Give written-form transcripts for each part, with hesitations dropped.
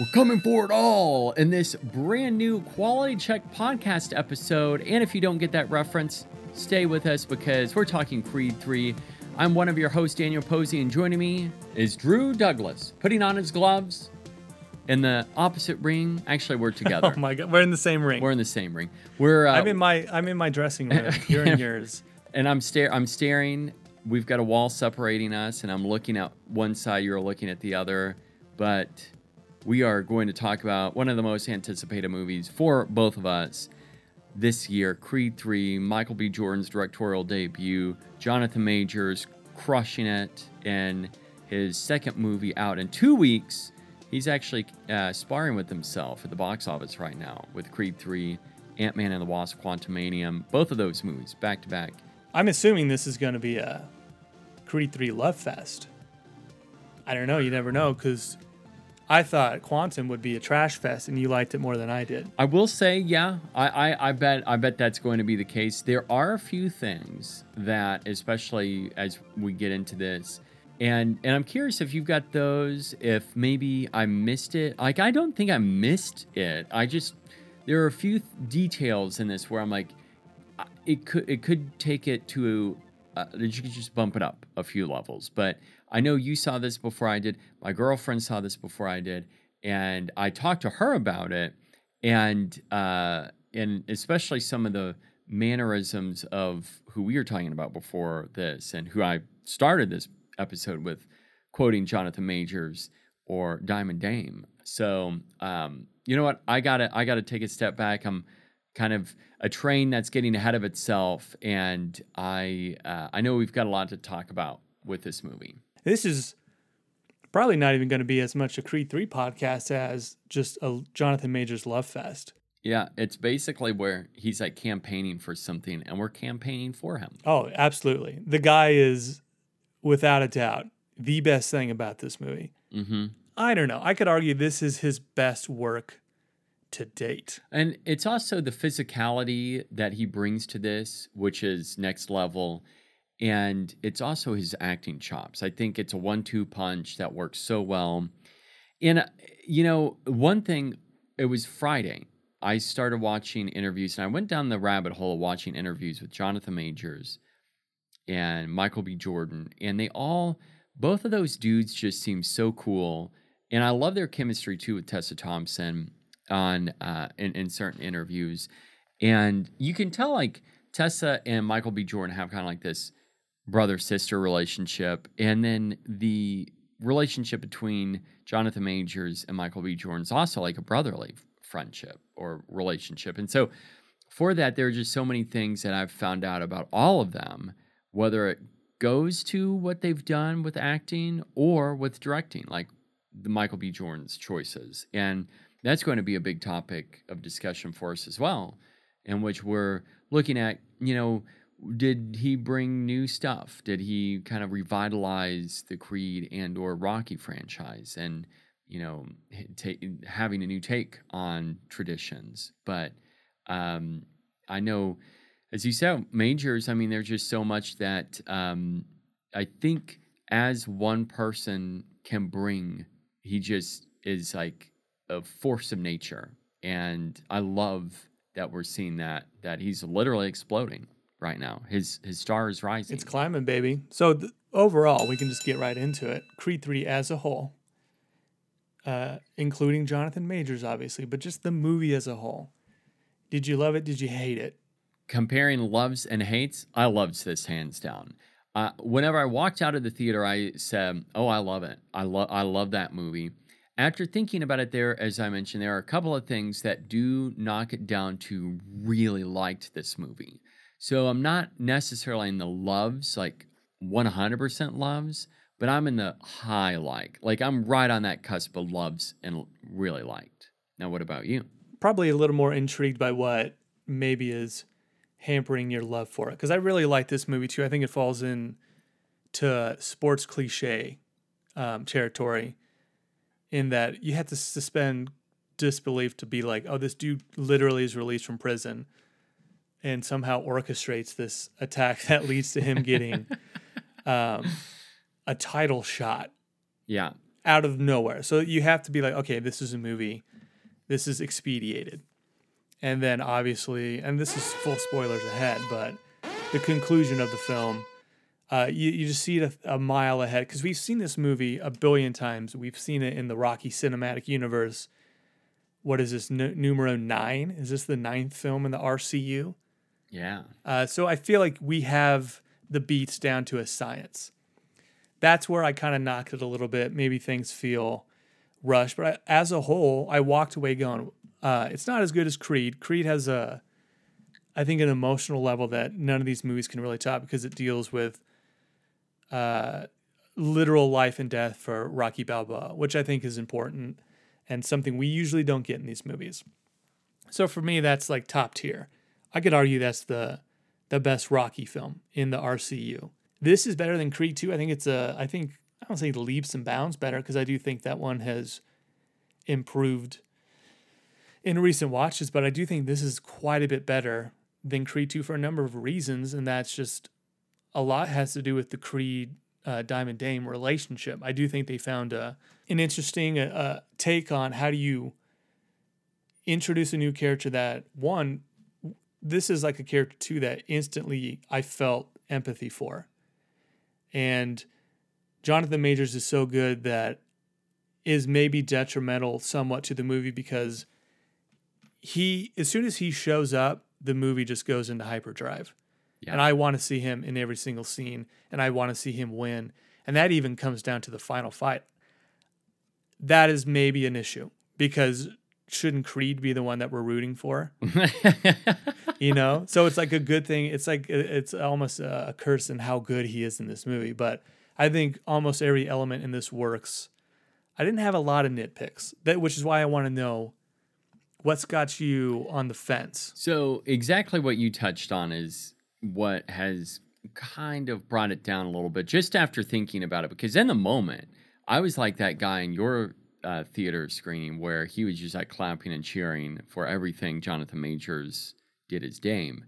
We're coming for it all in this brand new Quality Check podcast episode. And if you don't get that reference, stay with us because we're talking Creed 3. I'm one of your hosts, Daniel Posey, and joining me is Drew Douglas, putting on his gloves in the opposite ring. Actually, we're together. Oh my God, we're in the same ring. We're in the same ring. We're I'm in my dressing room. You're in yours. And I'm staring. We've got a wall separating us, and I'm looking at one side. You're looking at the other, but we are going to talk about one of the most anticipated movies for both of us this year, Creed 3, Michael B. Jordan's directorial debut, Jonathan Majors crushing it in his second movie out in 2 weeks. He's actually sparring with himself at the box office right now with Creed 3, Ant-Man and the Wasp: Quantumania, both of those movies back to back. I'm assuming this is going to be a Creed 3 love fest. I don't know. You never know because I thought Quantum would be a trash fest, and you liked it more than I did. I will say, yeah, I bet that's going to be the case. There are a few things that, especially as we get into this, and I'm curious if you've got those, if maybe I missed it. Like, I don't think I missed it. There are a few details in this where I'm like, it could take it to, you could just bump it up a few levels, but I know you saw this before I did. My girlfriend saw this before I did, and I talked to her about it, and especially some of the mannerisms of who we were talking about before this, and who I started this episode with, quoting Jonathan Majors or Diamond Dame. So you know what? I gotta take a step back. I'm kind of a train that's getting ahead of itself, and I know we've got a lot to talk about with this movie. This is probably not even going to be as much a Creed 3 podcast as just a Jonathan Majors love fest. Yeah, it's basically where he's like campaigning for something and we're campaigning for him. Oh, absolutely. The guy is, without a doubt, the best thing about this movie. Mm-hmm. I don't know. I could argue this is his best work to date. And it's also the physicality that he brings to this, which is next level. And it's also his acting chops. I think it's a 1-2 punch that works so well. And, you know, one thing, it was Friday. I started watching interviews, and I went down the rabbit hole of watching interviews with Jonathan Majors and Michael B. Jordan. And both of those dudes just seem so cool. And I love their chemistry, too, with Tessa Thompson in certain interviews. And you can tell, like, Tessa and Michael B. Jordan have kind of like this brother-sister relationship. And then the relationship between Jonathan Majors and Michael B. Jordan is also like a brotherly friendship or relationship. And so for that, there are just so many things that I've found out about all of them, whether it goes to what they've done with acting or with directing, like the Michael B. Jordan's choices. And that's going to be a big topic of discussion for us as well, in which we're looking at, you know, did he bring new stuff? Did he kind of revitalize the Creed and or Rocky franchise and, you know, having a new take on traditions? But I know, as you said, Majors, I mean, there's just so much that I think as one person can bring, he just is like a force of nature. And I love that we're seeing that he's literally exploding right now. His star is rising. It's climbing, baby. So overall, we can just get right into it. Creed 3 as a whole, including Jonathan Majors, obviously, but just the movie as a whole. Did you love it? Did you hate it? Comparing loves and hates, I loved this hands down. Whenever I walked out of the theater, I said, oh, I love it. I love that movie. After thinking about it there, as I mentioned, there are a couple of things that do knock it down to really liked this movie. So I'm not necessarily in the loves, like 100% loves, but I'm in the high like. Like I'm right on that cusp of loves and really liked. Now, what about you? Probably a little more intrigued by what maybe is hampering your love for it. Because I really like this movie too. I think it falls in to sports cliche territory, in that you have to suspend disbelief to be like, oh, this dude literally is released from prison and somehow orchestrates this attack that leads to him getting a title shot. Yeah. out of nowhere. So you have to be like, okay, this is a movie. This is expedited. And then obviously, and this is full spoilers ahead, but the conclusion of the film, you just see it a mile ahead. Because we've seen this movie a billion times. We've seen it in the Rocky cinematic universe. What is this, numero 9? Is this the 9th film in the RCU? Yeah. So I feel like we have the beats down to a science. That's where I kind of knocked it a little bit. Maybe things feel rushed. But as a whole, I walked away going, it's not as good as Creed. Creed has, I think, an emotional level that none of these movies can really top because it deals with literal life and death for Rocky Balboa, which I think is important and something we usually don't get in these movies. So for me, that's like top tier. I could argue that's the best Rocky film in the RCU. This is better than Creed 2. I think it's I don't say leaps and bounds better because I do think that one has improved in recent watches, but I do think this is quite a bit better than Creed 2 for a number of reasons, and that's just a lot has to do with the Creed Diamond Dame relationship. I do think they found an interesting take on how do you introduce a new character that, one, this is like a character, too, that instantly I felt empathy for. And Jonathan Majors is so good that is maybe detrimental somewhat to the movie because he, as soon as he shows up, the movie just goes into hyperdrive. Yeah. And I want to see him in every single scene, and I want to see him win. And that even comes down to the final fight. That is maybe an issue because shouldn't Creed be the one that we're rooting for? You know? So it's like a good thing. It's like it's almost a curse in how good he is in this movie. But I think almost every element in this works. I didn't have a lot of nitpicks, which is why I want to know what's got you on the fence? So exactly what you touched on is what has kind of brought it down a little bit just after thinking about it. Because in the moment, I was like that guy in your theater screening where he was just like clapping and cheering for everything Jonathan Majors did as Dame.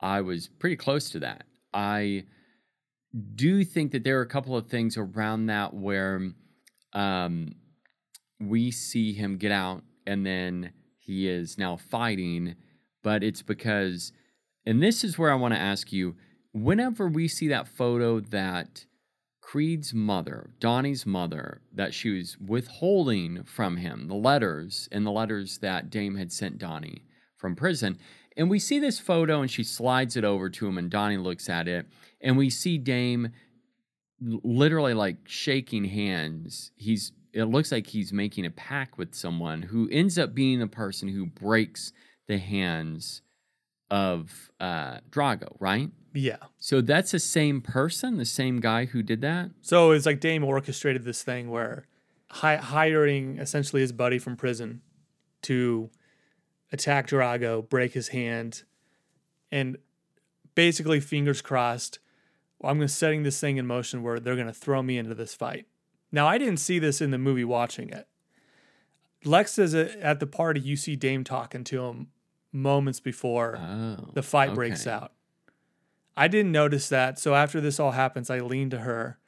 I was pretty close to that. I do think that there are a couple of things around that where we see him get out and then he is now fighting, but it's because, and this is where I want to ask you, whenever we see that photo that Creed's mother, Donnie's mother, that she was withholding from him, the letters that Dame had sent Donnie from prison, and we see this photo and she slides it over to him and Donnie looks at it, and we see Dame literally like shaking hands. It looks like he's making a pact with someone who ends up being the person who breaks the hands of Drago, right? Yeah. So that's the same person, the same guy who did that? So it's like Dame orchestrated this thing where hiring essentially his buddy from prison to attack Drago, break his hand, and basically fingers crossed, well, I'm setting this thing in motion where they're going to throw me into this fight. Now, I didn't see this in the movie watching it. Lex says at the party, you see Dame talking to him moments before the fight breaks out. I didn't notice that. So after this all happens, I lean to her.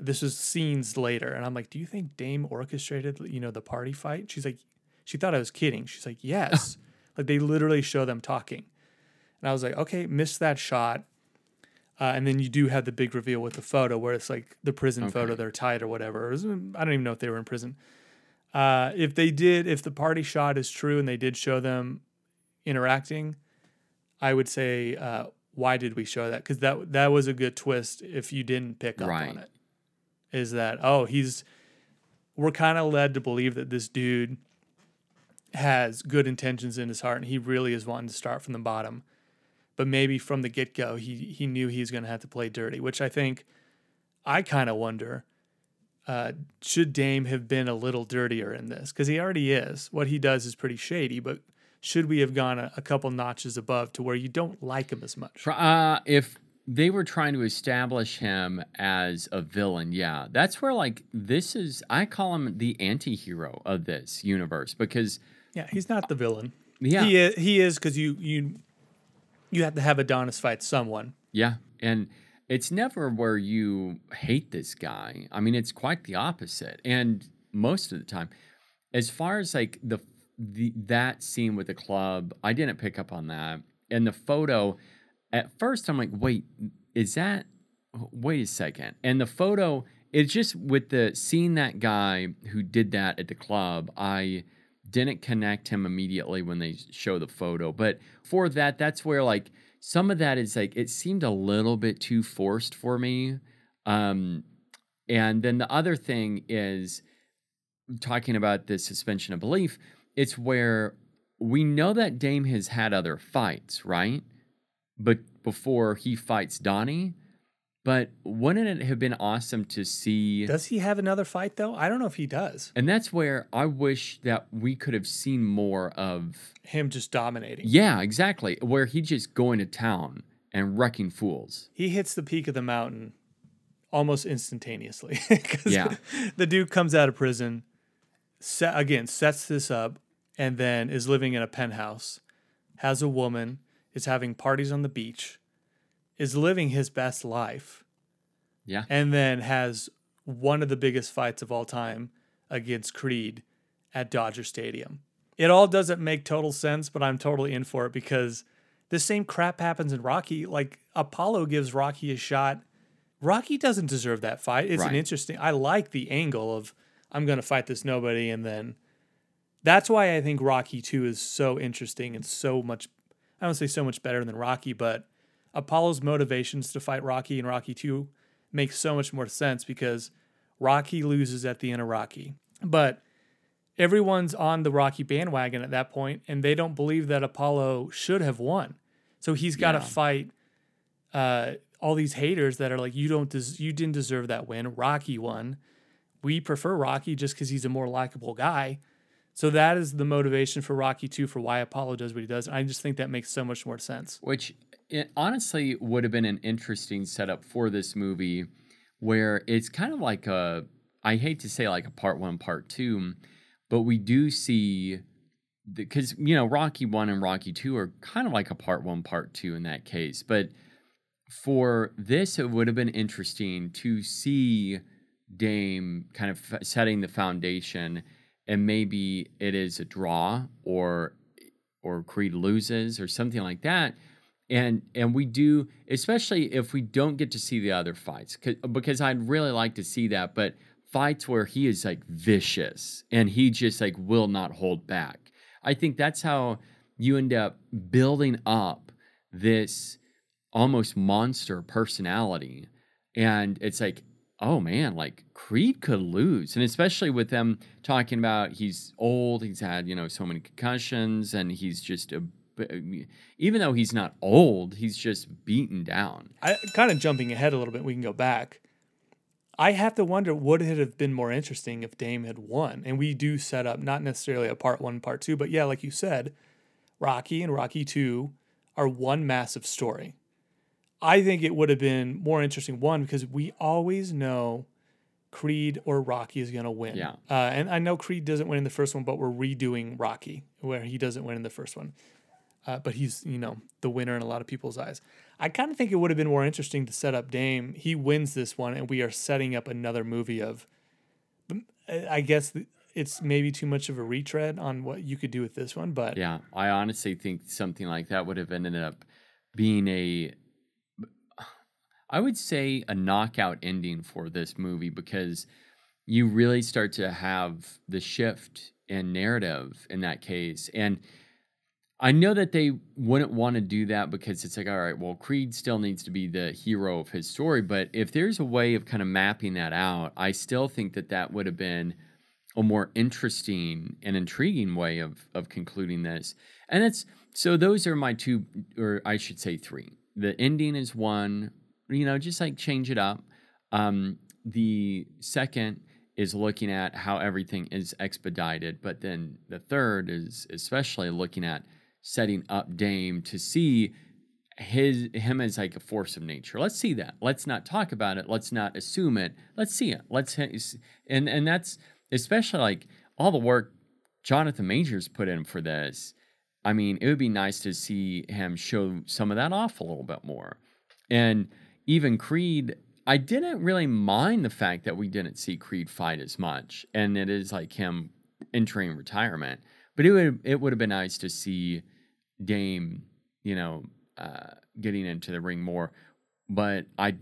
This was scenes later. And I'm like, do you think Dame orchestrated, the party fight? She's like, she thought I was kidding. She's like, yes. Like they literally show them talking. And I was like, okay, missed that shot. And then you do have the big reveal with the photo where it's like the prison photo, they're tied or whatever. I don't even know if they were in prison. If the party shot is true and they did show them interacting, I would say, why did we show that? Because that was a good twist if you didn't pick up on it. Is that, we're kind of led to believe that this dude has good intentions in his heart and he really is wanting to start from the bottom. But maybe from the get-go, he knew he was going to have to play dirty, which I think I kind of wonder, should Dame have been a little dirtier in this? Because he already is. What he does is pretty shady, but should we have gone a couple notches above to where you don't like him as much? If they were trying to establish him as a villain, yeah. That's where, I call him the anti-hero of this universe because... Yeah, he's not the villain. Yeah. He is because you have to have Adonis fight someone. Yeah, and it's never where you hate this guy. I mean, it's quite the opposite. And most of the time, as far as like the that scene with the club, I didn't pick up on that. And the photo, at first I'm like, wait a second. And the photo, it's just with the seeing that guy who did that at the club, I didn't connect him immediately when they show the photo. But for that, that's where like some of that is like, it seemed a little bit too forced for me. And then the other thing is talking about the suspension of belief. It's where we know that Dame has had other fights, right? But before he fights Donnie, but wouldn't it have been awesome to see... Does he have another fight, though? I don't know if he does. And that's where I wish that we could have seen more of... him just dominating. Yeah, exactly. Where he just going to town and wrecking fools. He hits the peak of the mountain almost instantaneously. Yeah. The dude comes out of prison, sets this up, and then is living in a penthouse, has a woman, is having parties on the beach... is living his best life. Yeah. And then has one of the biggest fights of all time against Creed at Dodger Stadium. It all doesn't make total sense, but I'm totally in for it because the same crap happens in Rocky. Like, Apollo gives Rocky a shot. Rocky doesn't deserve that fight. It's right. An interesting... I like the angle of, I'm going to fight this nobody, and then... That's why I think Rocky 2 is so interesting and so much... I don't say so much better than Rocky, but... Apollo's motivations to fight Rocky and Rocky 2 make so much more sense because Rocky loses at the end of Rocky. But everyone's on the Rocky bandwagon at that point, and they don't believe that Apollo should have won. So he's got to fight all these haters that are like, you didn't deserve that win. Rocky won. We prefer Rocky just because he's a more likable guy. So that is the motivation for Rocky 2 for why Apollo does what he does. And I just think that makes so much more sense. Which... it honestly would have been an interesting setup for this movie where it's kind of like a, I hate to say like a part one, part two, but we do see, because, you know, Rocky 1 and Rocky 2 are kind of like a part one, part two in that case. But for this, it would have been interesting to see Dame kind of setting the foundation, and maybe it is a draw or Creed loses or something like that. And we do, especially if we don't get to see the other fights, because I'd really like to see that, but fights where he is like vicious and he just like will not hold back. I think that's how you end up building up this almost monster personality. And it's like, oh man, like Creed could lose. And especially with them talking about he's old, he's had, you know, so many concussions, and he's just a... But even though he's not old, he's just beaten down. I kind of jumping ahead a little bit. We can go back. I have to wonder, would it have been more interesting if Dame had won? And we do set up not necessarily a part one, part two, but yeah, like you said, Rocky and Rocky 2 are one massive story. I think it would have been more interesting, one, because we always know Creed or Rocky is going to win. Yeah. And I know Creed doesn't win in the first one, but we're redoing Rocky where he doesn't win in the first one. But he's, you know, the winner in a lot of people's eyes. I kind of think it would have been more interesting to set up Dame. He wins this one, and we are setting up another movie of... I guess it's maybe too much of a retread on what you could do with this one, but... Yeah, I honestly think something like that would have ended up being a... I would say a knockout ending for this movie, because you really start to have the shift in narrative in that case, and... I know that they wouldn't want to do that because it's like, all right, well, Creed still needs to be the hero of his story. But if there's a way of kind of mapping that out, I still think that that would have been a more interesting and intriguing way of concluding this. And it's, so those are my two, or I should say three. The ending is one, you know, just like change it up. The second is looking at how everything is expedited. But then the third is especially looking at setting up Dame to see him as like a force of nature. Let's see that. Let's not talk about it. Let's not assume it. Let's see it. And that's especially like all the work Jonathan Majors put in for this. I mean, it would be nice to see him show some of that off a little bit more. And even Creed, I didn't really mind the fact that we didn't see Creed fight as much, and it is like him entering retirement. But it would have been nice to see Dame, getting into the ring more. But I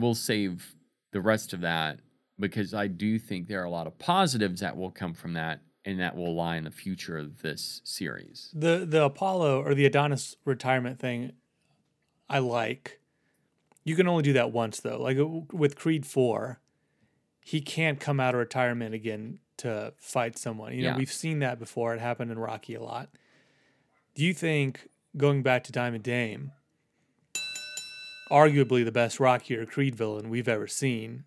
will save the rest of that, because I do think there are a lot of positives that will come from that, and that will lie in the future of this series. The Apollo or the Adonis retirement thing, I like. You can only do that once, though. Like with Creed 4, he can't come out of retirement again to fight someone. We've seen that before. It happened in Rocky a lot. Do you think, going back to Diamond Dame, arguably the best Rocky or Creed villain we've ever seen?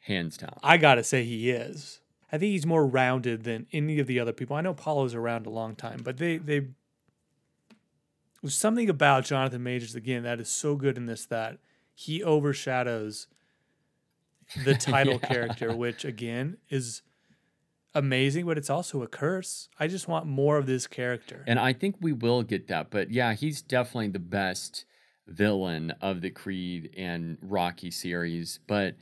Hands down. I got to say he is. I think he's more rounded than any of the other people. I know Paulo's around a long time, but there's something about Jonathan Majors, again, that is so good in this, that he overshadows the title character, which, again, is amazing, but it's also a curse. I just want more of this character. And I think we will get that. But, yeah, he's definitely the best villain of the Creed and Rocky series. But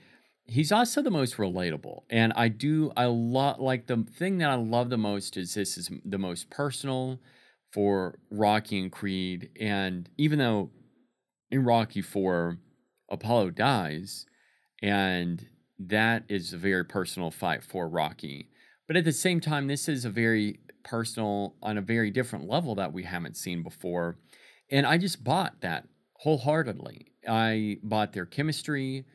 he's also the most relatable. And the thing that I love the most is this is the most personal for Rocky and Creed. And even though in Rocky 4, Apollo dies, and that is a very personal fight for Rocky. But at the same time, this is a very personal, on a very different level that we haven't seen before. And I just bought that wholeheartedly. I bought their chemistry.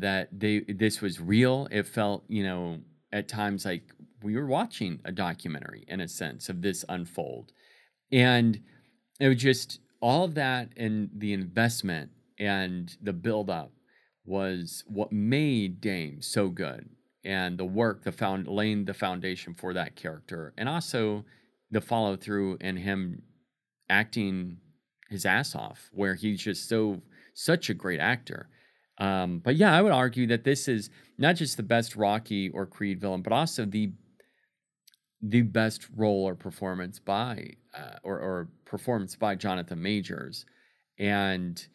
This was real. It felt, at times like we were watching a documentary in a sense of this unfold. And it was just all of that, and the investment and the buildup was what made Dame so good, and the work laying the foundation for that character, and also the follow through and him acting his ass off, where he's just such a great actor. But yeah, I would argue that this is not just the best Rocky or Creed villain, but also the best role or performance by Jonathan Majors. And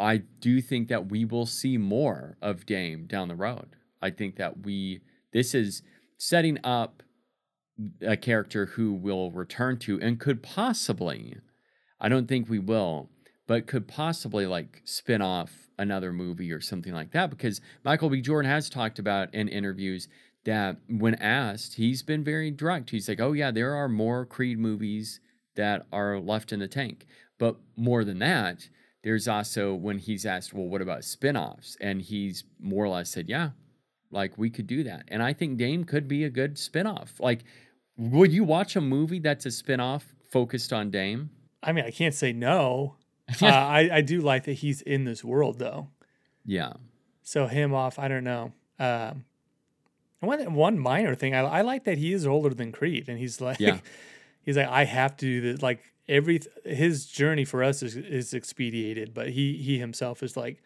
I do think that we will see more of Dame down the road. I think that this is setting up a character who will return to, and could possibly, I don't think we will, but could possibly like spin off another movie or something like that, because Michael B. Jordan has talked about in interviews that when asked, he's been very direct. He's like, oh yeah, there are more Creed movies that are left in the tank. But more than that, there's also when he's asked, well, what about spinoffs? And he's more or less said, yeah, like we could do that. And I think Dame could be a good spinoff. Like, would you watch a movie that's a spinoff focused on Dame? I mean, I can't say no. I do like that he's in this world, though. Yeah. So him off, I don't know. One minor thing, I like that he is older than Creed, and he's like, yeah. He's like, I have to do this. Like his journey for us is expedited, but he himself is like,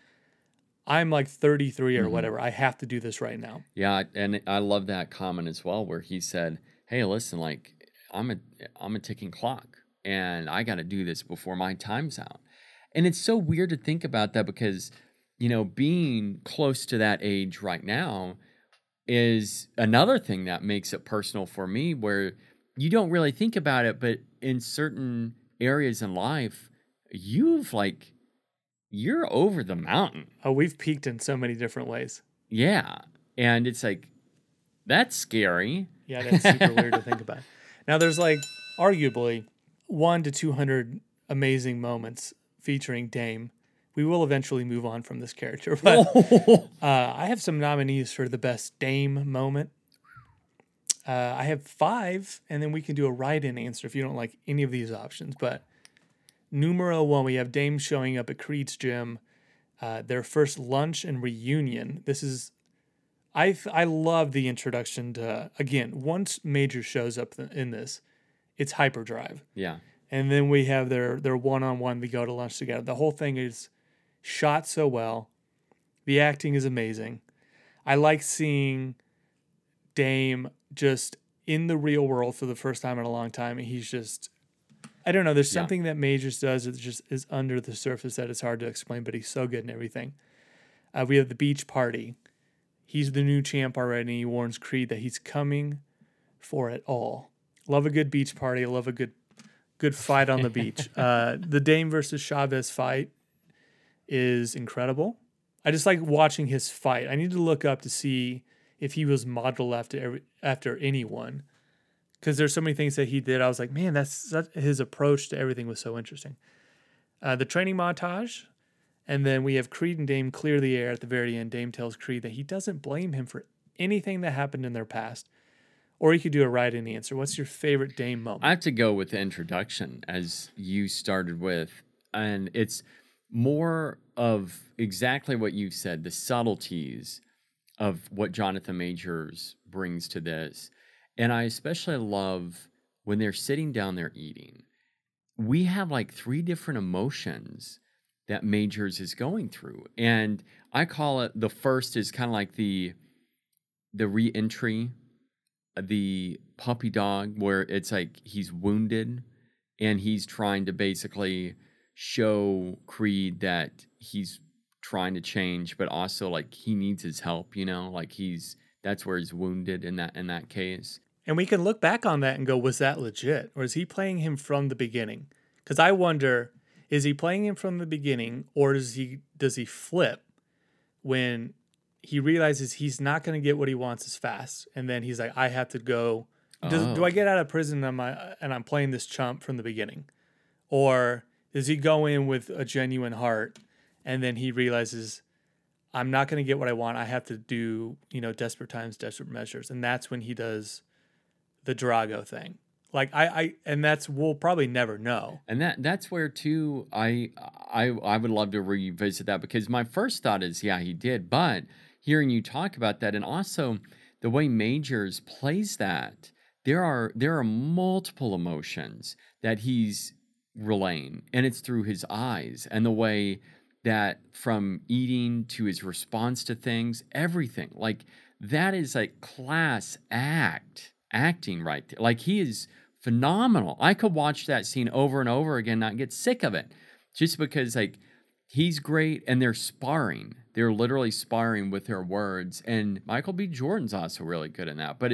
I'm like 33 or whatever. I have to do this right now. Yeah, and I love that comment as well, where he said, "Hey, listen, like I'm a ticking clock, and I got to do this before my time's out." And it's so weird to think about that, because, being close to that age right now is another thing that makes it personal for me, where you don't really think about it, but in certain areas in life, you're over the mountain. Oh, we've peaked in so many different ways. Yeah. And it's like, that's scary. Yeah, that's super weird to think about. Now, there's arguably 100 to 200 amazing moments featuring Dame. We will eventually move on from this character, but I have some nominees for the best Dame moment. I have 5, and then we can do a write-in answer if you don't like any of these options. But numero 1, we have Dame showing up at Creed's gym, their first lunch and reunion. This is, I love the introduction to, again, once Major shows up in this, it's hyperdrive. Yeah. And then we have their one-on-one, we go to lunch together. The whole thing is shot so well. The acting is amazing. I like seeing Dame just in the real world for the first time in a long time. And he's just I don't know. There's something that Majors does that just is under the surface that it's hard to explain, but he's so good and everything. We have the beach party. He's the new champ already, and he warns Creed that he's coming for it all. Love a good beach party. I love a good fight on the beach. The Dame versus Chavez fight is incredible. I just like watching his fight. I need to look up to see if he was modeled after anyone, because there's so many things that he did. I was like, man, his approach to everything was so interesting. The training montage, and then we have Creed and Dame clear the air at the very end. Dame tells Creed that he doesn't blame him for anything that happened in their past, or you could do a write-in answer. What's your favorite Dame moment? I have to go with the introduction, as you started with, and it's more of exactly what you've said, the subtleties of what Jonathan Majors brings to this. And I especially love when they're sitting down there eating. We have like three different emotions that Majors is going through. And I call it, the first is kind of like the re-entry, the puppy dog, where it's like he's wounded and he's trying to basically show Creed that he's trying to change, but also like he needs his help, you know, like that's where he's wounded in that case. And we can look back on that and go, was that legit? Or is he playing him from the beginning? Because I wonder, is he playing him from the beginning, or does he flip when he realizes he's not going to get what he wants as fast? And then he's like, I have to go. Do I get out of prison and I'm playing this chump from the beginning? Or does he go in with a genuine heart, and then he realizes, I'm not going to get what I want. I have to do, desperate times, desperate measures. And that's when he does the Drago thing. Like and that's, we'll probably never know. And that's where too, I would love to revisit that, because my first thought is, yeah, he did. But hearing you talk about that, and also the way Majors plays that, there are multiple emotions that he's relaying, and it's through his eyes and the way that, from eating to his response to things, everything, like that is like class acting right there. Like, he is phenomenal. I could watch that scene over and over again, not get sick of it, just because like he's great. And they're literally sparring with their words. And Michael B. Jordan's also really good in that, but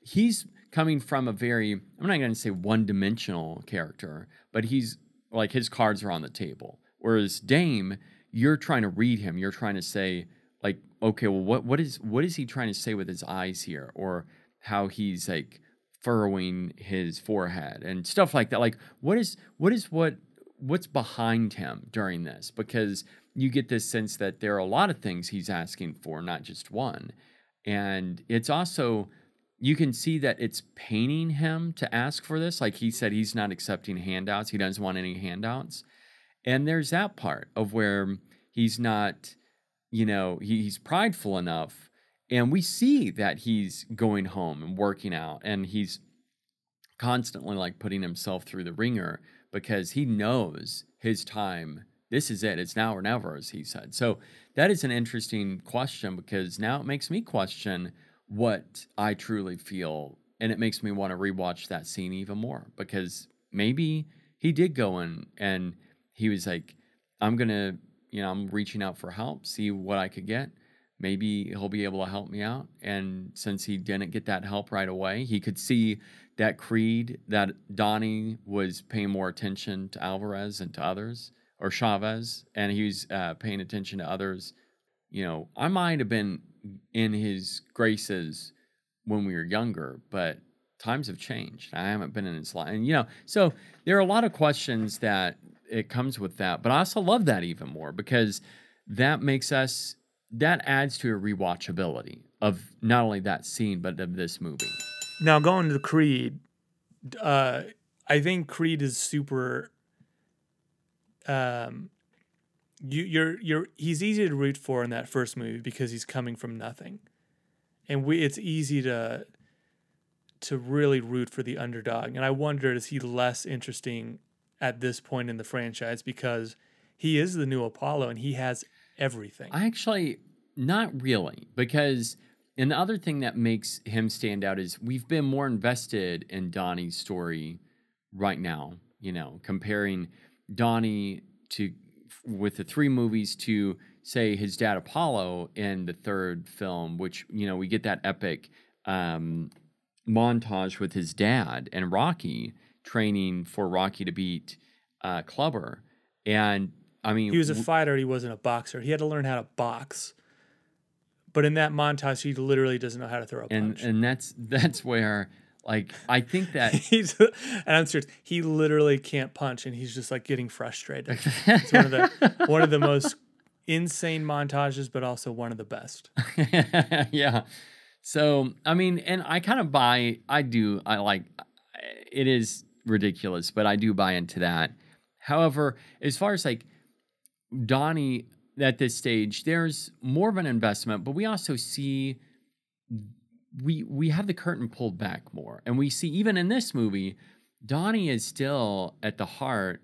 he's coming from a very, I'm not going to say one-dimensional character, but he's like, his cards are on the table. Whereas Dame, you're trying to read him. You're trying to say, like, okay, well, what is he trying to say with his eyes here? Or how he's like furrowing his forehead and stuff like that. Like, what's behind him during this? Because you get this sense that there are a lot of things he's asking for, not just one. And it's also, you can see that it's paining him to ask for this. Like he said, he's not accepting handouts. He doesn't want any handouts. And there's that part of where he's not, he's prideful enough. And we see that he's going home and working out, and he's constantly like putting himself through the ringer, because he knows his time. This is it. It's now or never, as he said. So that is an interesting question, because now it makes me question what I truly feel. And it makes me want to rewatch that scene even more, because maybe he did go in and he was like, I'm going to, I'm reaching out for help, see what I could get. Maybe he'll be able to help me out. And since he didn't get that help right away, he could see that Creed, that Donnie was paying more attention to Alvarez and to others, or Chavez, and he was paying attention to others. I might have been in his graces when we were younger, but times have changed. I haven't been in his life. And, so there are a lot of questions that it comes with that. But I also love that even more, because that adds to a rewatchability of not only that scene, but of this movie. Now, going to Creed, I think Creed is super... he's easy to root for in that first movie, because he's coming from nothing, and it's easy to really root for the underdog. And I wonder, is he less interesting at this point in the franchise, because he is the new Apollo and he has everything? I actually, not really, because, and the other thing that makes him stand out is we've been more invested in Donnie's story right now. you know, comparing Donnie to with the three movies to, say, his dad Apollo in the third film, which, you know, we get that epic montage with his dad and Rocky training for Rocky to beat Clubber. And I mean, he was a fighter. He wasn't a boxer. He had to learn how to box. But in that montage, he literally doesn't know how to throw a punch. And that's where, like, I think that and I'm serious, he literally can't punch, and he's just like getting frustrated. It's one of the most insane montages, but also one of the best. Yeah. So I mean, and I kind of buy. It is ridiculous, but I do buy into that. However, as far as like Donnie. At this stage, there's more of an investment, but we also see we have the curtain pulled back more. And we see even in this movie, Donnie is still at the heart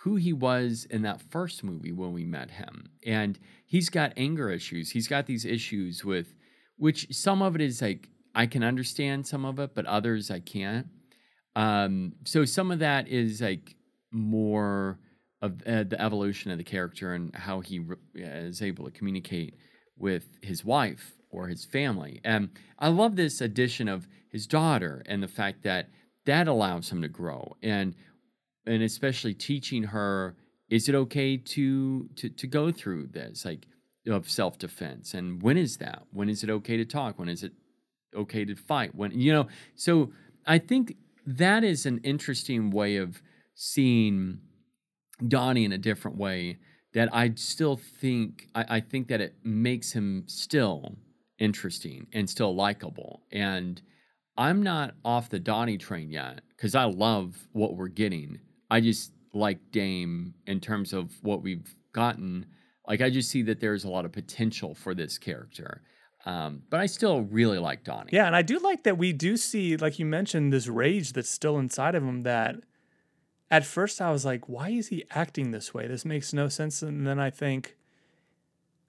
who he was in that first movie when we met him. And he's got anger issues. He's got these issues with, which some of it is like, I can understand some of it, but others I can't. So some of that is like more of the evolution of the character and how he is able to communicate with his wife or his family. And I love this addition of his daughter and the fact that that allows him to grow. And especially teaching her, is it okay to go through this, like, of self-defense? And when is that? When is it okay to talk? When is it okay to fight? When, you know, so I think that is an interesting way of seeing Donnie in a different way that I still think, I think that it makes him still interesting and still likable. And I'm not off the Donnie train yet because I love what we're getting. I just like Dame in terms of what we've gotten. Like, I just see that there's a lot of potential for this character. But I still really like Donnie. Yeah, and I do like that we do see, like you mentioned, this rage that's still inside of him that... At first, I was like, why is he acting this way? This makes no sense. And then I think,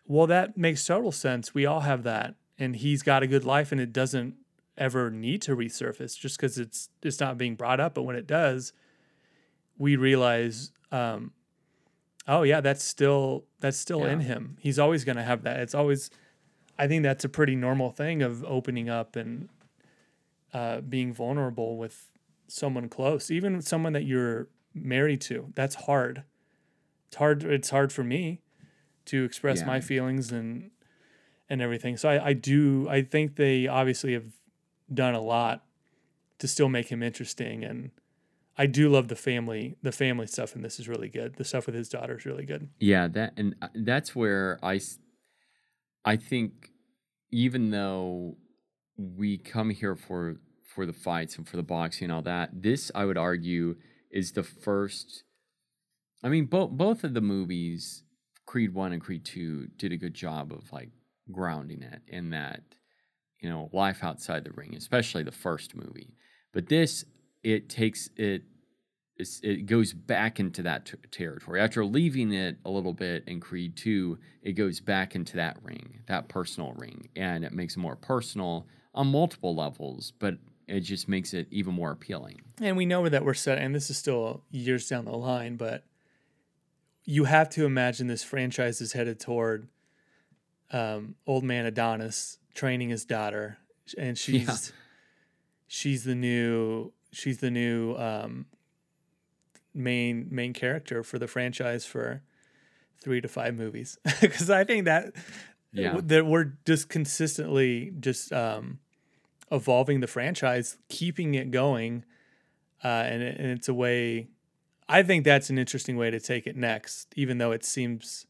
well, that makes total sense. We all have that. And he's got a good life, and it doesn't ever need to resurface just because it's not being brought up. But when it does, we realize, oh, yeah, that's still in him. He's always going to have that. It's always, I think that's a pretty normal thing of opening up and being vulnerable with someone close, even someone that you're married to. That's hard. It's hard for me to express my feelings and everything. So I think they obviously have done a lot to still make him interesting. And I do love the family stuff. And this is really good. The stuff with his daughter is really good. Yeah. And that's where I think, even though we come here for the fights and for the boxing and all that, this, I would argue, is the first... I mean, both of the movies, Creed 1 and Creed 2, did a good job of, like, grounding it in that, you know, life outside the ring, especially the first movie. But this, it goes back into that territory. After leaving it a little bit in Creed 2, it goes back into that ring, that personal ring, and it makes it more personal on multiple levels, but it just makes it even more appealing. And we know that we're set, and this is still years down the line, but you have to imagine this franchise is headed toward old man Adonis training his daughter, and she's the new main character for the franchise for 3 to 5 movies. Because I think that that we're just consistently just evolving the franchise, keeping it going, and it's a way. I think that's an interesting way to take it next, even though it seems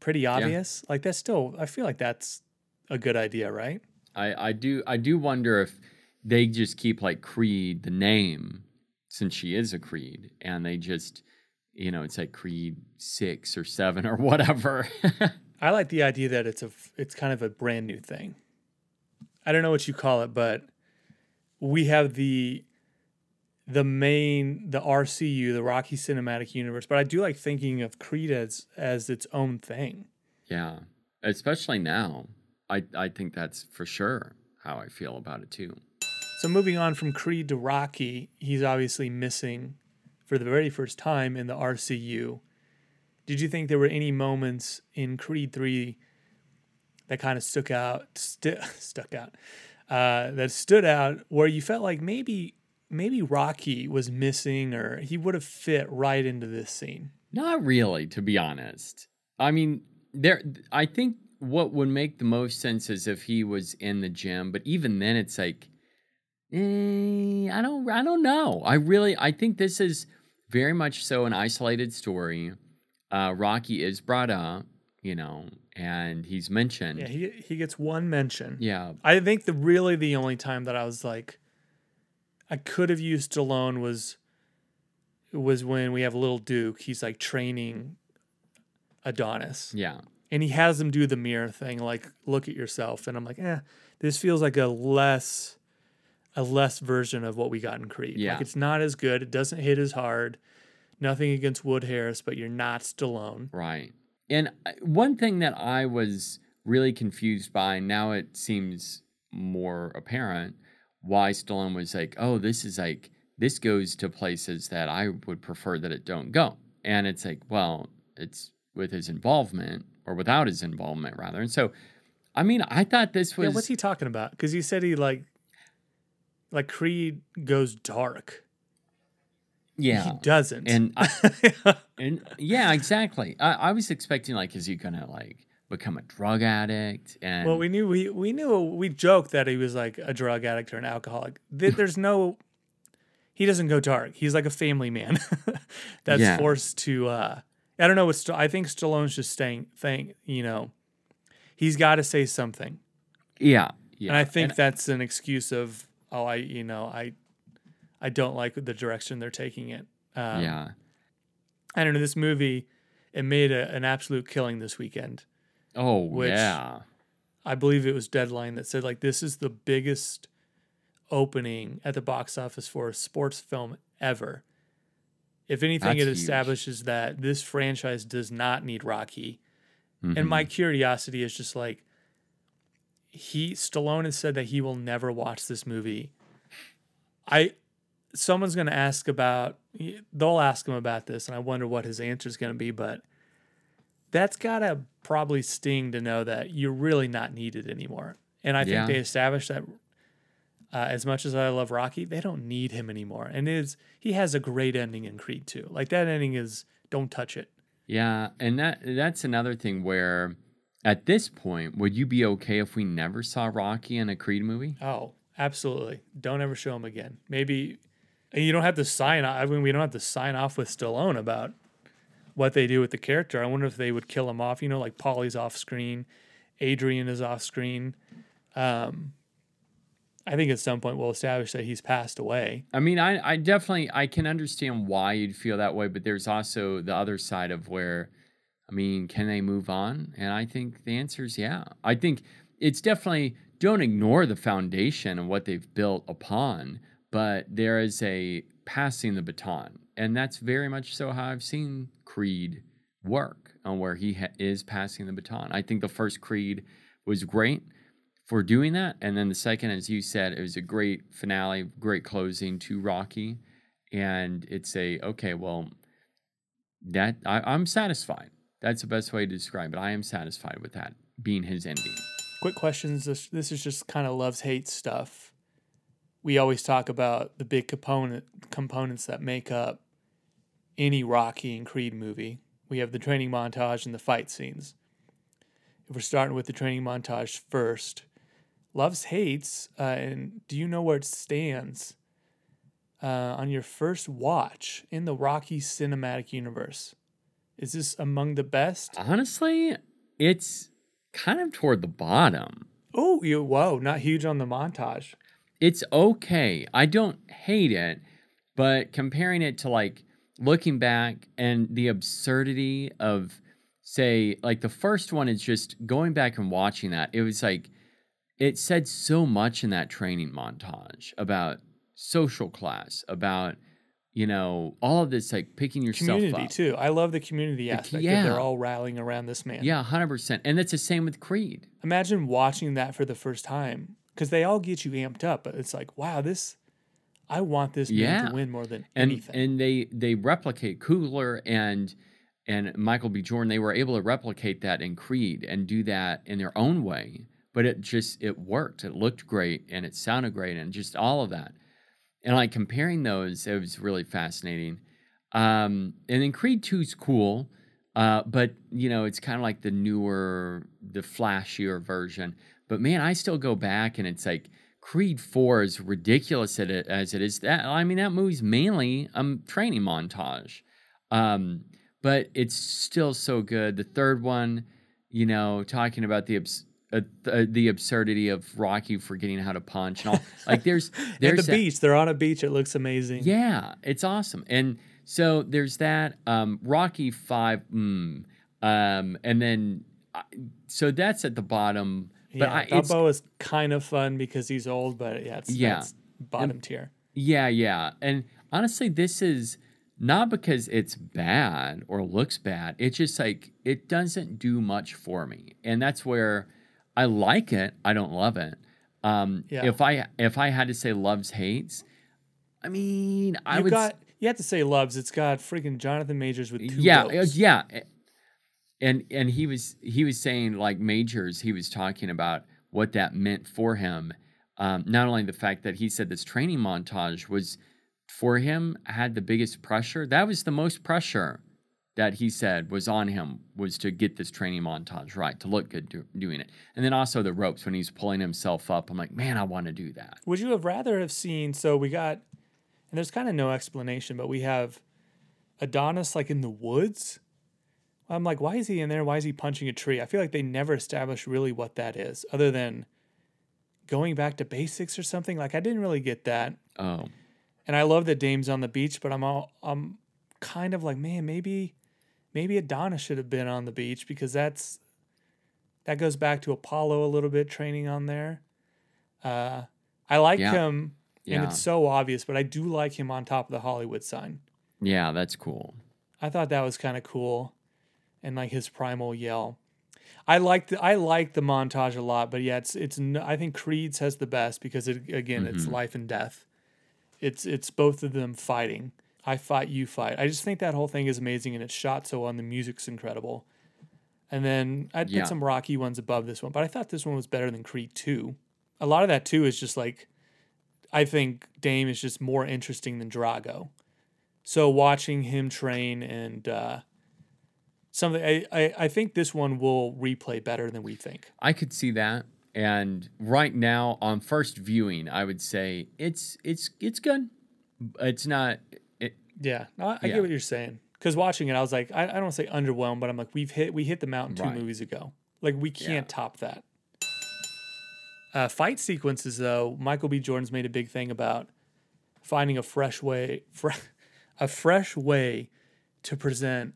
pretty obvious. Yeah. Like, that's still, I feel like that's a good idea, right? I do wonder if they just keep, like, Creed the name, since she is a Creed, and they just, you know, it's like Creed 6 or 7 or whatever. I like the idea that it's kind of a brand new thing. I don't know what you call it, but we have the RCU, the Rocky Cinematic Universe. But I do like thinking of Creed as its own thing. Yeah, especially now. I think that's for sure how I feel about it too. So moving on from Creed to Rocky, he's obviously missing for the very first time in the RCU. Did you think there were any moments in Creed 3 that kind of stood out where you felt like maybe Rocky was missing, or he would have fit right into this scene? Not really, to be honest. I mean, I think what would make the most sense is if he was in the gym, but even then it's like, I don't know. I think this is very much so an isolated story. Rocky is brought up, and he's mentioned. Yeah, he gets one mention. Yeah. I think the only time that I was like, I could have used Stallone was when we have Little Duke. He's like training Adonis. Yeah. And he has him do the mirror thing, like, look at yourself. And I'm like, this feels like a less version of what we got in Creed. Yeah. Like, it's not as good. It doesn't hit as hard. Nothing against Wood Harris, but you're not Stallone. Right. And one thing that I was really confused by, now it seems more apparent, why Stallone was like, oh, this is like, this goes to places that I would prefer that it don't go. And it's like, well, it's with his involvement, or without his involvement, rather. And so, I mean, I thought this was... Yeah, what's he talking about? Because he said he, like Creed goes dark. Yeah. He doesn't. Yeah, exactly. I was expecting, is he going to, become a drug addict? And well, we joked that he was like a drug addict or an alcoholic. He doesn't go dark. He's like a family man that's forced to, I don't know. I think Stallone's just he's got to say something. Yeah. Yeah. And I think that's an excuse of, I don't like the direction they're taking it. Yeah. I don't know. This movie, it made an absolute killing this weekend. Oh, which, yeah. I believe it was Deadline that said, this is the biggest opening at the box office for a sports film ever. If anything, that's it establishes huge. That this franchise does not need Rocky. Mm-hmm. And my curiosity is just Stallone has said that he will never watch this movie. Someone's going to ask him about this, and I wonder what his answer is going to be, but that's got to probably sting to know that you're really not needed anymore. And I think they established that as much as I love Rocky, they don't need him anymore. And he has a great ending in Creed 2. That ending is, don't touch it. Yeah, and that's another thing where, at this point, would you be okay if we never saw Rocky in a Creed movie? Oh, absolutely. Don't ever show him again. Maybe you don't have to sign off. I mean, we don't have to sign off with Stallone about what they do with the character. I wonder if they would kill him off. Paulie's off screen, Adrian is off screen. I think at some point we'll establish that he's passed away. I mean, I definitely, I can understand why you'd feel that way, but there's also the other side of where, I mean, can they move on? And I think the answer is yeah. I think it's definitely, don't ignore the foundation and what they've built upon, but there is a passing the baton. And that's very much so how I've seen Creed work, on where he is passing the baton. I think the first Creed was great for doing that. And then the second, as you said, it was a great finale, great closing to Rocky. And it's I'm satisfied. That's the best way to describe it. I am satisfied with that being his ending. Quick questions. This is just kind of loves-hate stuff. We always talk about the big components that make up any Rocky and Creed movie. We have the training montage and the fight scenes. If we're starting with the training montage first, loves, hates, and do you know where it stands on your first watch in the Rocky cinematic universe? Is this among the best? Honestly, it's kind of toward the bottom. Oh, whoa, not huge on the montage. It's okay. I don't hate it, but comparing it to looking back and the absurdity of, say, the first one is just going back and watching that. It was it said so much in that training montage about social class, about, all of this, picking yourself community up. Community, too. I love the community aspect that they're all rallying around this man. Yeah, 100%. And that's the same with Creed. Imagine watching that for the first time, because they all get you amped up. But it's wow, this... I want this man to win more than anything. And they replicate Coogler and Michael B. Jordan. They were able to replicate that in Creed and do that in their own way. But it worked. It looked great and it sounded great and just all of that. And like comparing those, it was really fascinating. And then Creed 2 is cool, but you know it's kind of like the newer, the flashier version. But man, I still go back and it's like Creed 4 is ridiculous as it is. That movie's mainly a training montage, but it's still so good. The third one, you know, talking about the absurdity of Rocky forgetting how to punch and all. Like there's the beach. They're on a beach. It looks amazing. Yeah, it's awesome. And so there's that Rocky 5, and then so that's at the bottom. Yeah, Dumbo is kind of fun because he's old, but it's bottom tier. Yeah, and honestly, this is not because it's bad or looks bad. It's just like it doesn't do much for me, and that's where. I like it. I don't love it. If I had to say loves, hates, I mean, you have to say loves. It's got freaking Jonathan Majors with two lobes. Yeah. And he was saying like Majors, he was talking about what that meant for him. Not only the fact that he said this training montage was for him, had the biggest pressure. That was the most pressure that he said was on him, was to get this training montage right, to look good doing it. And then also the ropes when he's pulling himself up. I'm like, man, I want to do that. Would you have rather have seen, so we got, and there's kind of no explanation, but we have Adonis like in the woods. I'm like, why is he in there? Why is he punching a tree? I feel like they never established really what that is other than going back to basics or something. Like I didn't really get that. Oh. And I love that Dame's on the beach, but I'm kind of like, man, maybe Adonis should have been on the beach because that goes back to Apollo a little bit, training on there. I like him, and it's so obvious, but I do like him on top of the Hollywood sign. Yeah, that's cool. I thought that was kind of cool, and like his primal yell. I like the montage a lot, but yeah, I think Creed's has the best because it's life and death. It's both of them fighting. I fight, you fight. I just think that whole thing is amazing, and it's shot so well, and the music's incredible. And then I'd put some Rocky ones above this one, but I thought this one was better than Creed 2. A lot of that, too, is just like, I think Dame is just more interesting than Drago. So watching him train and something, I think this one will replay better than we think. I could see that. And right now, on first viewing, I would say it's good. It's not... Yeah, I get what you're saying. Because watching it, I was like, I don't want to say underwhelmed, but I'm like, we hit the mountain two movies ago. Like, we can't top that. Fight sequences, though, Michael B. Jordan's made a big thing about finding a fresh way to present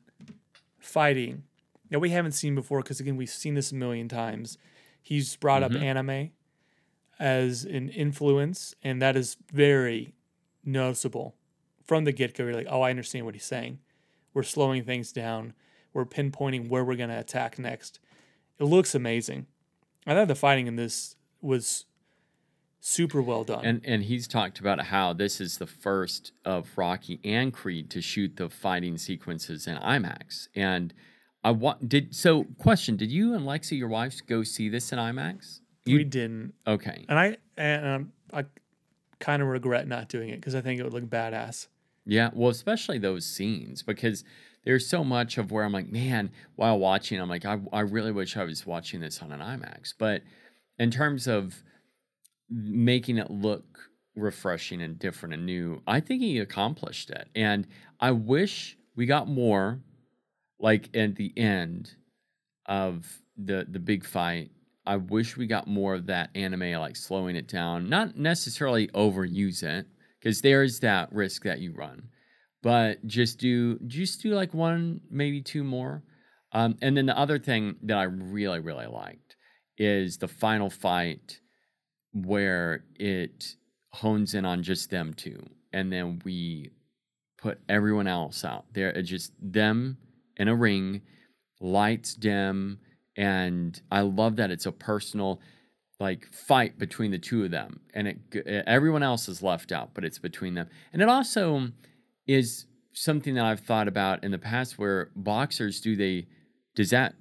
fighting that we haven't seen before. Because again, we've seen this a million times. He's brought up anime as an influence, and that is very noticeable. From the get-go, you're like, oh, I understand what he's saying. We're slowing things down. We're pinpointing where we're going to attack next. It looks amazing. I thought the fighting in this was super well done. And he's talked about how this is the first of Rocky and Creed to shoot the fighting sequences in IMAX. And question, did you and Lexi, your wife, go see this in IMAX? We didn't. Okay. And I kind of regret not doing it because I think it would look badass. Yeah, well, especially those scenes, because there's so much of where I'm like, man, while watching, I'm like, I really wish I was watching this on an IMAX. But in terms of making it look refreshing and different and new, I think he accomplished it. And I wish we got more, like at the end of the big fight. I wish we got more of that anime, like slowing it down, not necessarily overuse it, because there's that risk that you run, but just do like one, maybe two more. And then the other thing that I really, really liked is the final fight where it hones in on just them two. And then we put everyone else out there. It's just them in a ring, lights dim. And I love that it's a personal, like fight between the two of them, and everyone else is left out, but it's between them. And it also is something that I've thought about in the past, where boxers, is that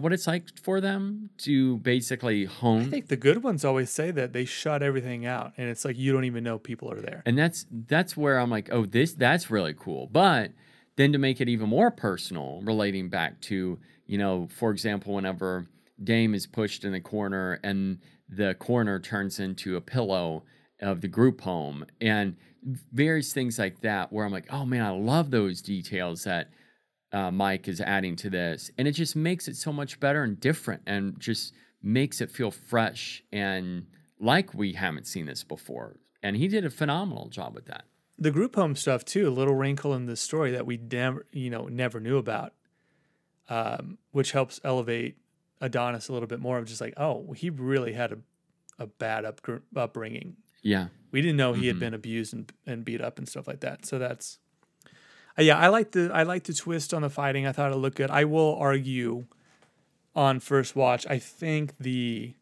what it's like for them to basically hone? I think the good ones always say that they shut everything out, and it's like you don't even know people are there. And that's where I'm like, oh, that's really cool. But then to make it even more personal, relating back to, for example, whenever Dame is pushed in the corner and the corner turns into a pillow of the group home and various things like that, where I'm like, oh man, I love those details that Mike is adding to this. And it just makes it so much better and different, and just makes it feel fresh and like we haven't seen this before. And he did a phenomenal job with that. The group home stuff too, a little wrinkle in the story that we never knew about, which helps elevate Adonis a little bit more. Of just like, oh, he really had a bad upbringing. Yeah. We didn't know he had been abused and beat up and stuff like that. So that's, I like the twist on the fighting. I thought it looked good. I will argue on first watch, I think the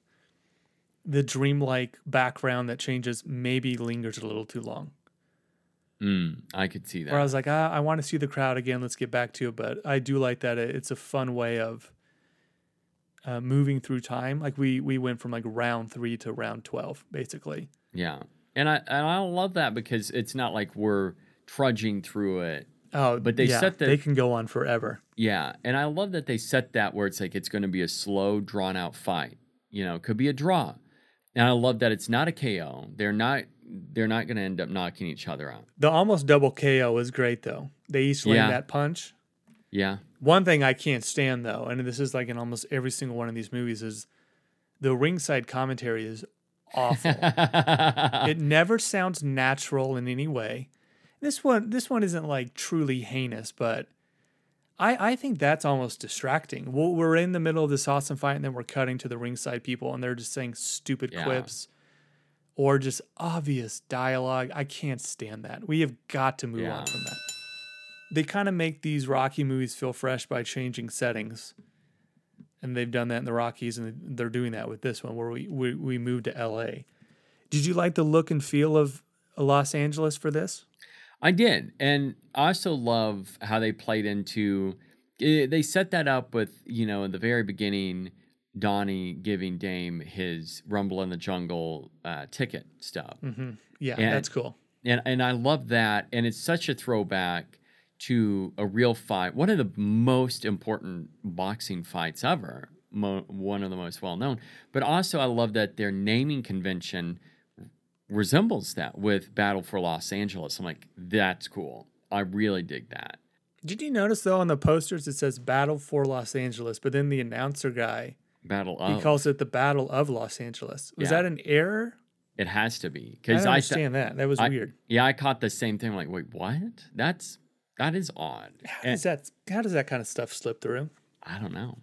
dreamlike background that changes maybe lingers a little too long. I could see that. Where I was like, I want to see the crowd again. Let's get back to it. But I do like that. It's a fun way of moving through time. Like we went from like round 3 to round 12, basically. Yeah. And I love that, because it's not like we're trudging through it. Oh, but they can go on forever. Yeah. And I love that they set that where it's like, it's going to be a slow, drawn out fight, it could be a draw. And I love that it's not a KO. They're not going to end up knocking each other out. The almost double KO is great though. They each land that punch. Yeah. One thing I can't stand though, and this is like in almost every single one of these movies, is the ringside commentary is awful. It never sounds natural in any way. This one isn't like truly heinous, but I think that's almost distracting. We're in the middle of this awesome fight, and then we're cutting to the ringside people, and they're just saying stupid quips or just obvious dialogue. I can't stand that. We have got to move on from that. They kind of make these Rocky movies feel fresh by changing settings. And they've done that in the Rockies, and they're doing that with this one, where we moved to L.A. Did you like the look and feel of Los Angeles for this? I did. And I also love how they played into... They set that up with, in the very beginning, Donnie giving Dame his Rumble in the Jungle ticket stuff. Mm-hmm. Yeah, that's cool. And I love that. And it's such a throwback to a real fight, one of the most important boxing fights ever, one of the most well-known. But also I love that their naming convention resembles that with Battle for Los Angeles. I'm like, that's cool. I really dig that. Did you notice, though, on the posters it says Battle for Los Angeles, but then the announcer guy, he calls it the Battle of Los Angeles. Was that an error? It has to be. Because I understand that. That was weird. Yeah, I caught the same thing. I'm like, wait, what? That is odd. How does that kind of stuff slip through? I don't know.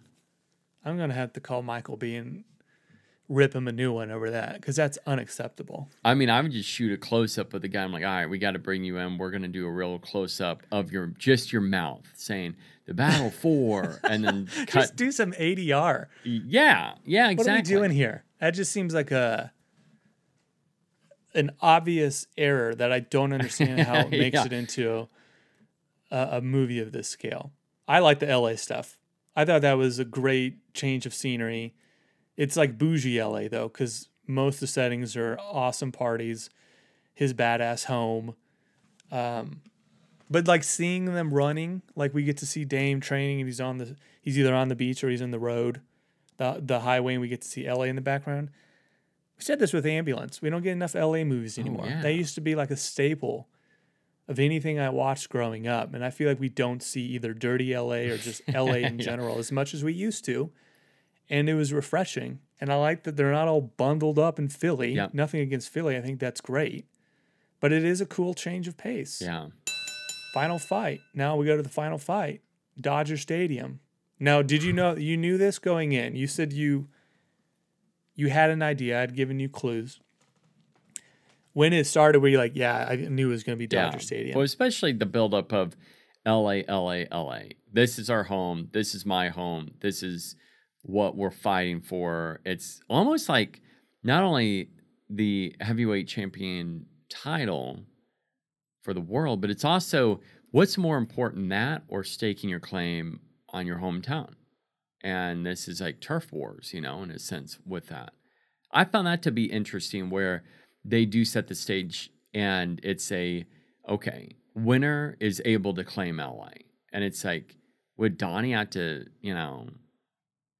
I'm going to have to call Michael B. and rip him a new one over that, because that's unacceptable. I mean, I would just shoot a close-up with the guy. I'm like, all right, we got to bring you in. We're going to do a real close-up of your mouth saying, the Battle for, and then cut. Just do some ADR. Yeah, exactly. What are we doing here? That just seems like an obvious error that I don't understand how it makes it into... a movie of this scale. I like the LA stuff. I thought that was a great change of scenery. It's like bougie LA though, because most of the settings are awesome parties, his badass home. But like seeing them running, like we get to see Dame training, and he's either on the beach or he's in the road, the highway, and we get to see LA in the background. We said this with Ambulance. We don't get enough LA movies anymore. Oh, yeah. They used to be like a staple of anything I watched growing up. And I feel like we don't see either dirty LA or just LA in general as much as we used to. And it was refreshing. And I like that they're not all bundled up in Philly. Yep. Nothing against Philly. I think that's great. But it is a cool change of pace. Yeah. Final fight. Now we go to the final fight. Dodger Stadium. Now, did you know, you knew this going in? You said you had an idea. I'd given you clues. When it started, were you like, I knew it was going to be Dodger Stadium? Well, especially the buildup of LA, LA, LA. This is our home. This is my home. This is what we're fighting for. It's almost like not only the heavyweight champion title for the world, but it's also what's more important, that or staking your claim on your hometown. And this is like turf wars, you know, in a sense with that. I found that to be interesting where they do set the stage and it's a, okay, winner is able to claim LA. And it's like, would Donnie have to, you know,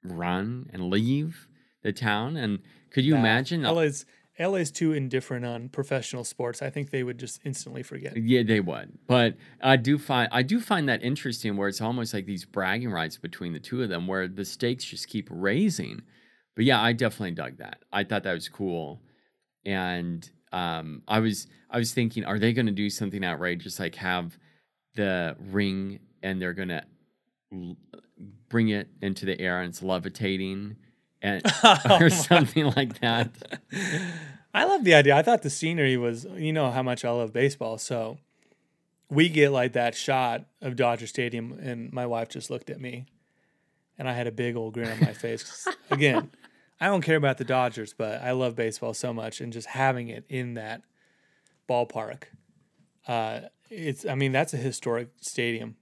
run and leave the town? And could you imagine? LA's too indifferent on professional sports. I think they would just instantly forget. Yeah, they would. But I do find that interesting where it's almost like these bragging rights between the two of them where the stakes just keep raising. But yeah, I definitely dug that. I thought that was cool. And I was thinking, are they going to do something outrageous, like have the ring and they're going to bring it into the air and it's levitating and or something like that? I love the idea. I thought the scenery was, you know how much I love baseball. So we get like that shot of Dodger Stadium and my wife just looked at me and I had a big old grin on my face. Again, I don't care about the Dodgers, but I love baseball so much, and just having it in that ballpark. That's a historic stadium.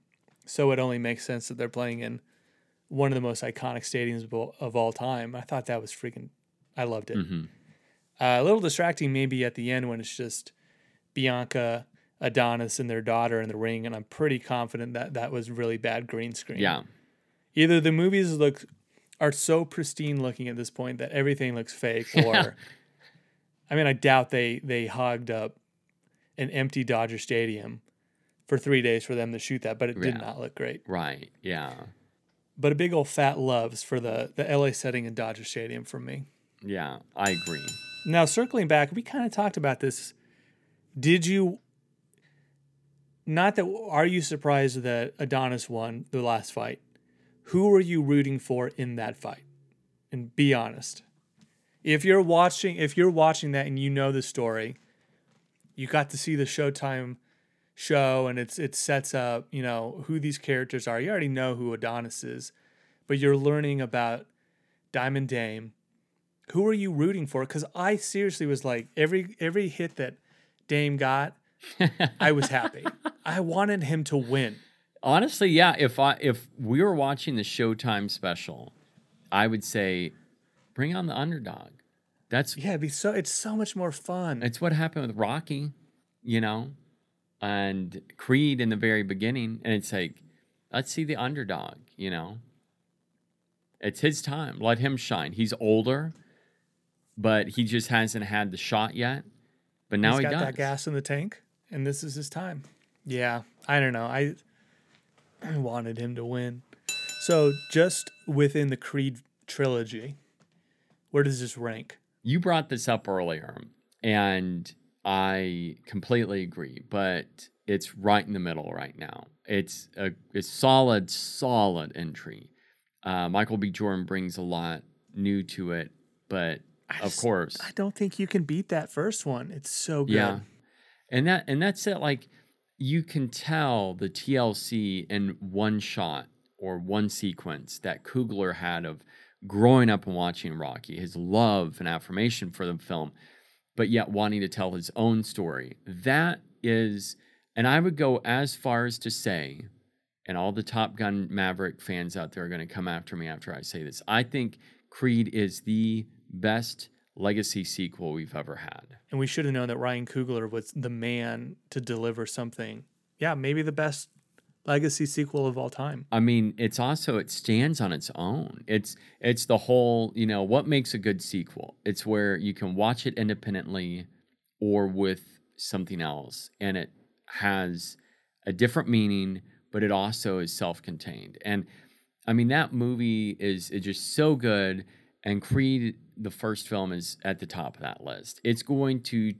So it only makes sense that they're playing in one of the most iconic stadiums of all time. I thought that was freaking, I loved it. Mm-hmm. A little distracting maybe at the end when it's just Bianca, Adonis, and their daughter in the ring, and I'm pretty confident that that was really bad green screen. Yeah. Either the movies are so pristine looking at this point that everything looks fake, or I mean, I doubt they hogged up an empty Dodger Stadium for 3 days for them to shoot that, but it did not look great. Right, yeah. But a big old fat loves for the LA setting and Dodger Stadium from me. Yeah, I agree. Now, circling back, we kind of talked about this. Are you surprised that Adonis won the last fight? Who were you rooting for in that fight? And be honest. If you're watching that and you know the story, you got to see the Showtime show, and it sets up, you know, who these characters are. You already know who Adonis is, but you're learning about Diamond Dame. Who are you rooting for? Because I seriously was like, every hit that Dame got, I was happy. I wanted him to win. Honestly, yeah. If we were watching the Showtime special, I would say, bring on the underdog. It's so much more fun. It's what happened with Rocky, you know, and Creed in the very beginning, and it's like, let's see the underdog, you know. It's his time. Let him shine. He's older, but he just hasn't had the shot yet. But now he does. He's got that gas in the tank, and this is his time. Yeah, I don't know. I wanted him to win. So just within the Creed trilogy, where does this rank? You brought this up earlier, and I completely agree, but it's right in the middle right now. It's a solid entry. Michael B. Jordan brings a lot new to it, but of course. I don't think you can beat that first one. It's so good. Yeah. And that's it. Like, you can tell the TLC in one shot or one sequence that Coogler had of growing up and watching Rocky, his love and affirmation for the film, but yet wanting to tell his own story. That is, and I would go as far as to say, and all the Top Gun Maverick fans out there are going to come after me after I say this, I think Creed is the best legacy sequel we've ever had. And we should have known that Ryan Coogler was the man to deliver something. Yeah, maybe the best legacy sequel of all time. I mean, it's also, it stands on its own. It's the whole, you know, what makes a good sequel? It's where you can watch it independently or with something else, and it has a different meaning, but it also is self-contained. And I mean, that movie is just so good, and Creed, the first film, is at the top of that list. It's going to,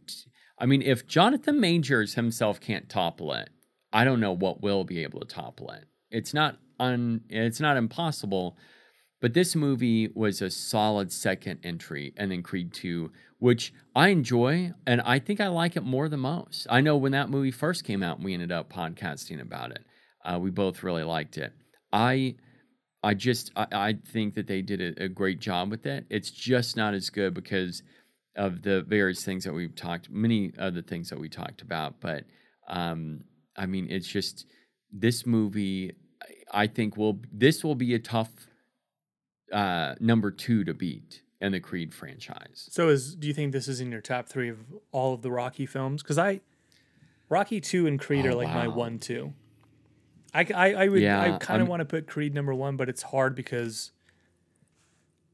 if Jonathan Majors himself can't topple it, I don't know what will be able to topple it. It's not impossible, but this movie was a solid second entry, and then Creed 2, which I enjoy, and I think I like it more than most. I know when that movie first came out, and we ended up podcasting about it. We both really liked it. I think that they did a great job with it. It's just not as good because of the various things that we've talked, many of the things that we talked about. But I mean, it's just this movie, I think this will be a tough number two to beat in the Creed franchise. So do you think this is in your top three of all of the Rocky films? Because Rocky 2 and Creed are like my 1, 2. I kind of want to put Creed number one, but it's hard because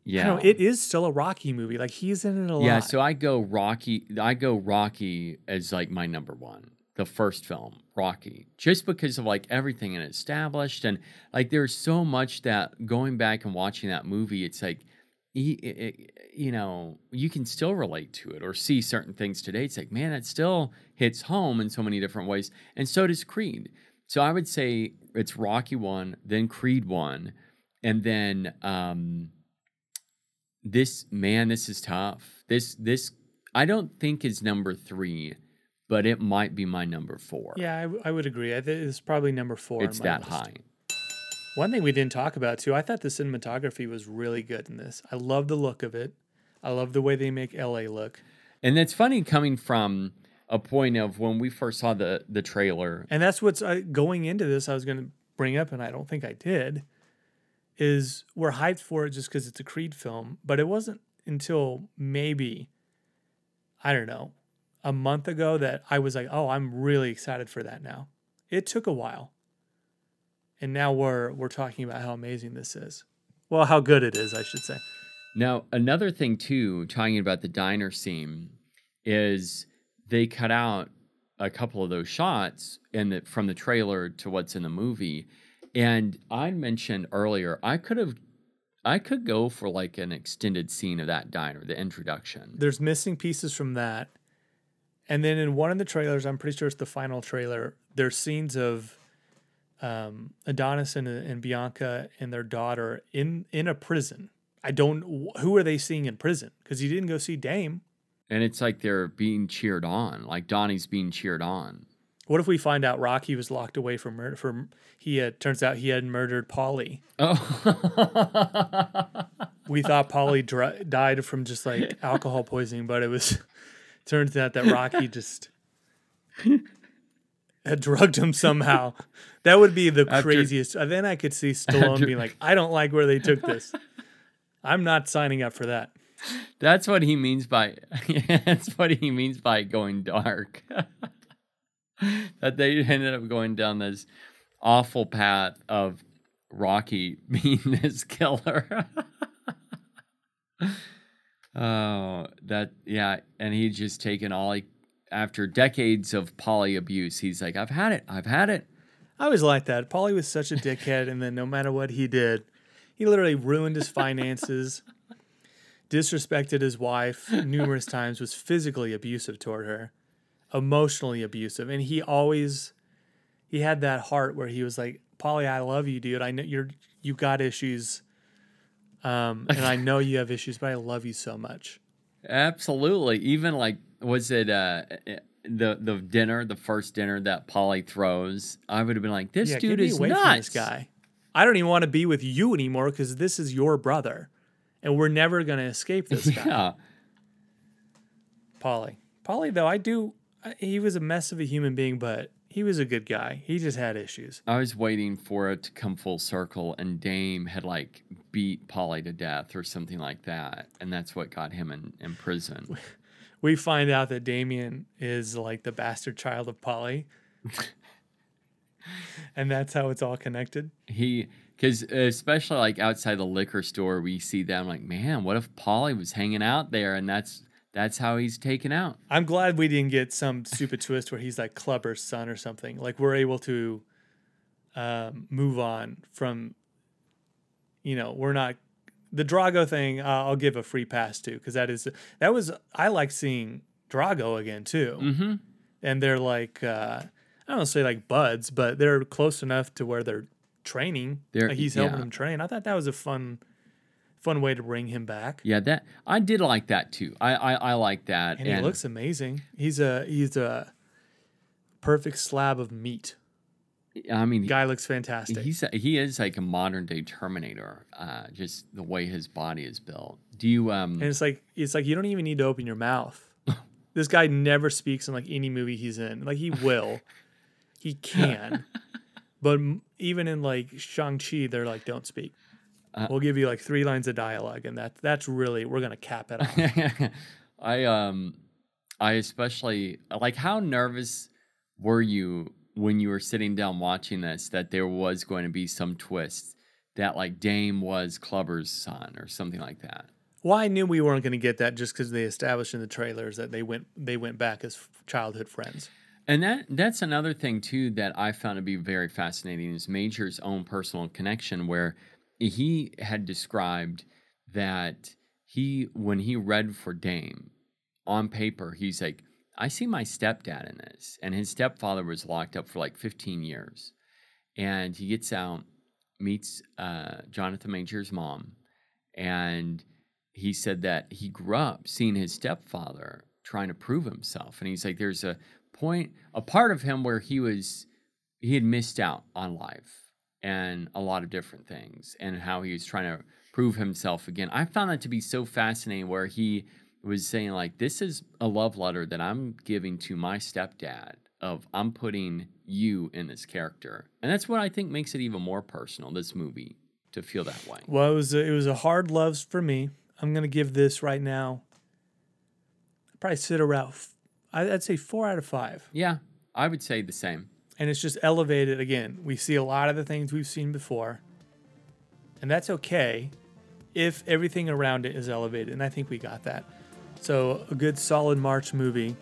it is still a Rocky movie. Like he's in it a lot. Yeah, so I go Rocky as like my number one. The first film, Rocky, just because of like everything it established, and like there's so much that going back and watching that movie, it's like you can still relate to it or see certain things today. It's like, man, it still hits home in so many different ways, and so does Creed. So I would say it's Rocky 1, then Creed 1, and then this is tough. This I don't think is number 3, but it might be my number 4. Yeah, I would agree. It's probably number 4. It's that high. One thing we didn't talk about, too, I thought the cinematography was really good in this. I love the look of it. I love the way they make L.A. look. And that's funny coming from a point of when we first saw the trailer. And that's what's going into this I was going to bring up, and I don't think I did, is we're hyped for it just because it's a Creed film. But it wasn't until maybe, I don't know, a month ago that I was like, oh, I'm really excited for that now. It took a while. And now we're talking about how amazing this is. Well, how good it is, I should say. Now, another thing, too, talking about the diner scene, is they cut out a couple of those shots from the trailer to what's in the movie. And I mentioned earlier, I could go for like an extended scene of that diner, the introduction. There's missing pieces from that. And then in one of the trailers, I'm pretty sure it's the final trailer, there's scenes of Adonis and Bianca and their daughter in a prison. Who are they seeing in prison? Because you didn't go see Dame. And it's like they're being cheered on, like Donnie's being cheered on. What if we find out Rocky was locked away for murder? Turns out he had murdered Paulie. Oh. We thought Paulie died from just like alcohol poisoning, but it was... Turns out that Rocky just had drugged him somehow. That would be the craziest. Then I could see Stallone being like, I don't like where they took this. I'm not signing up for that. That's what he means by going dark. That they ended up going down this awful path of Rocky being this killer. Oh, and he just taken all after decades of Paulie abuse, he's like, I've had it. I always liked that. Paulie was such a dickhead, and then no matter what he did, he literally ruined his finances, disrespected his wife numerous times, was physically abusive toward her, emotionally abusive, and he had that heart where he was like, Paulie, I love you, dude. I know you got issues. And I know you have issues, but I love you so much. Absolutely. Even like, was it the dinner, the first dinner that Paulie throws? I would have been like, this dude is nuts. This guy. I don't even want to be with you anymore because this is your brother, and we're never going to escape this guy. Yeah. Paulie, though, he was a mess of a human being, but he was a good guy. He just had issues. I was waiting for it to come full circle, and Dame had like beat Paulie to death or something like that, and that's what got him in prison. We find out that Damien is like the bastard child of Paulie, and that's how it's all connected. Because especially like outside the liquor store, we see them like, man, what if Paulie was hanging out there, and that's how he's taken out. I'm glad we didn't get some stupid twist where he's like Clubber's son or something. Like we're able to move on from, we're not the Drago thing. I'll give a free pass to, because I like seeing Drago again too. Mm-hmm. And they're like, I don't say like buds, but they're close enough to where they're training. He's helping them train. I thought that was a fun way to bring him back. Yeah, that I did like that too. I like that, and he looks amazing. He's a perfect slab of meat. I mean, guy looks fantastic. He is like a modern day Terminator, just the way his body is built. Do you and it's like you don't even need to open your mouth. This guy never speaks in like any movie he's in. Like he will, he can, but even in like Shang-Chi, they're like, don't speak. We'll give you like 3 lines of dialogue, and that's really, we're gonna cap it off. I especially like, how nervous were you when you were sitting down watching this that there was going to be some twist that like Dame was Clubber's son or something like that? Well, I knew we weren't going to get that just because they established in the trailers that they went back as childhood friends. And that's another thing too that I found to be very fascinating is Major's own personal connection, where he had described that when he read for Dame on paper, he's like, I see my stepdad in this. And his stepfather was locked up for like 15 years. And he gets out, meets Jonathan Majors' mom. And he said that he grew up seeing his stepfather trying to prove himself. And he's like, there's a part of him where he had missed out on life and a lot of different things, and how he was trying to prove himself again. I found that to be so fascinating, where he was saying like, this is a love letter that I'm giving to my stepdad of, I'm putting you in this character. And that's what I think makes it even more personal, this movie, to feel that way. Well, it was a hard love for me. I'm going to give this right now, I'd probably sit around, I'd say 4 out of 5. Yeah, I would say the same. And it's just elevated again. We see a lot of the things we've seen before, and that's okay if everything around it is elevated, and I think we got that. So a good solid March movie.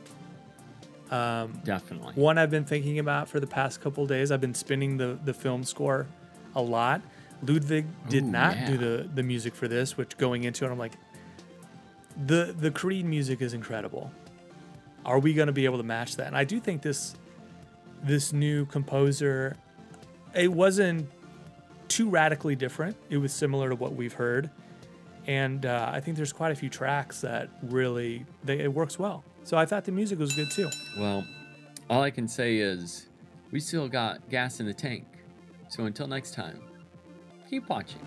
Definitely. One I've been thinking about for the past couple of days. I've been spinning the film score a lot. Ludwig did do the music for this, which going into it, I'm like, the Creed music is incredible. Are we going to be able to match that? And I do think this new composer, it wasn't too radically different. It was similar to what we've heard. And I think there's quite a few tracks that really, it works well. So I thought the music was good too. Well, all I can say is we still got gas in the tank. So until next time, keep watching.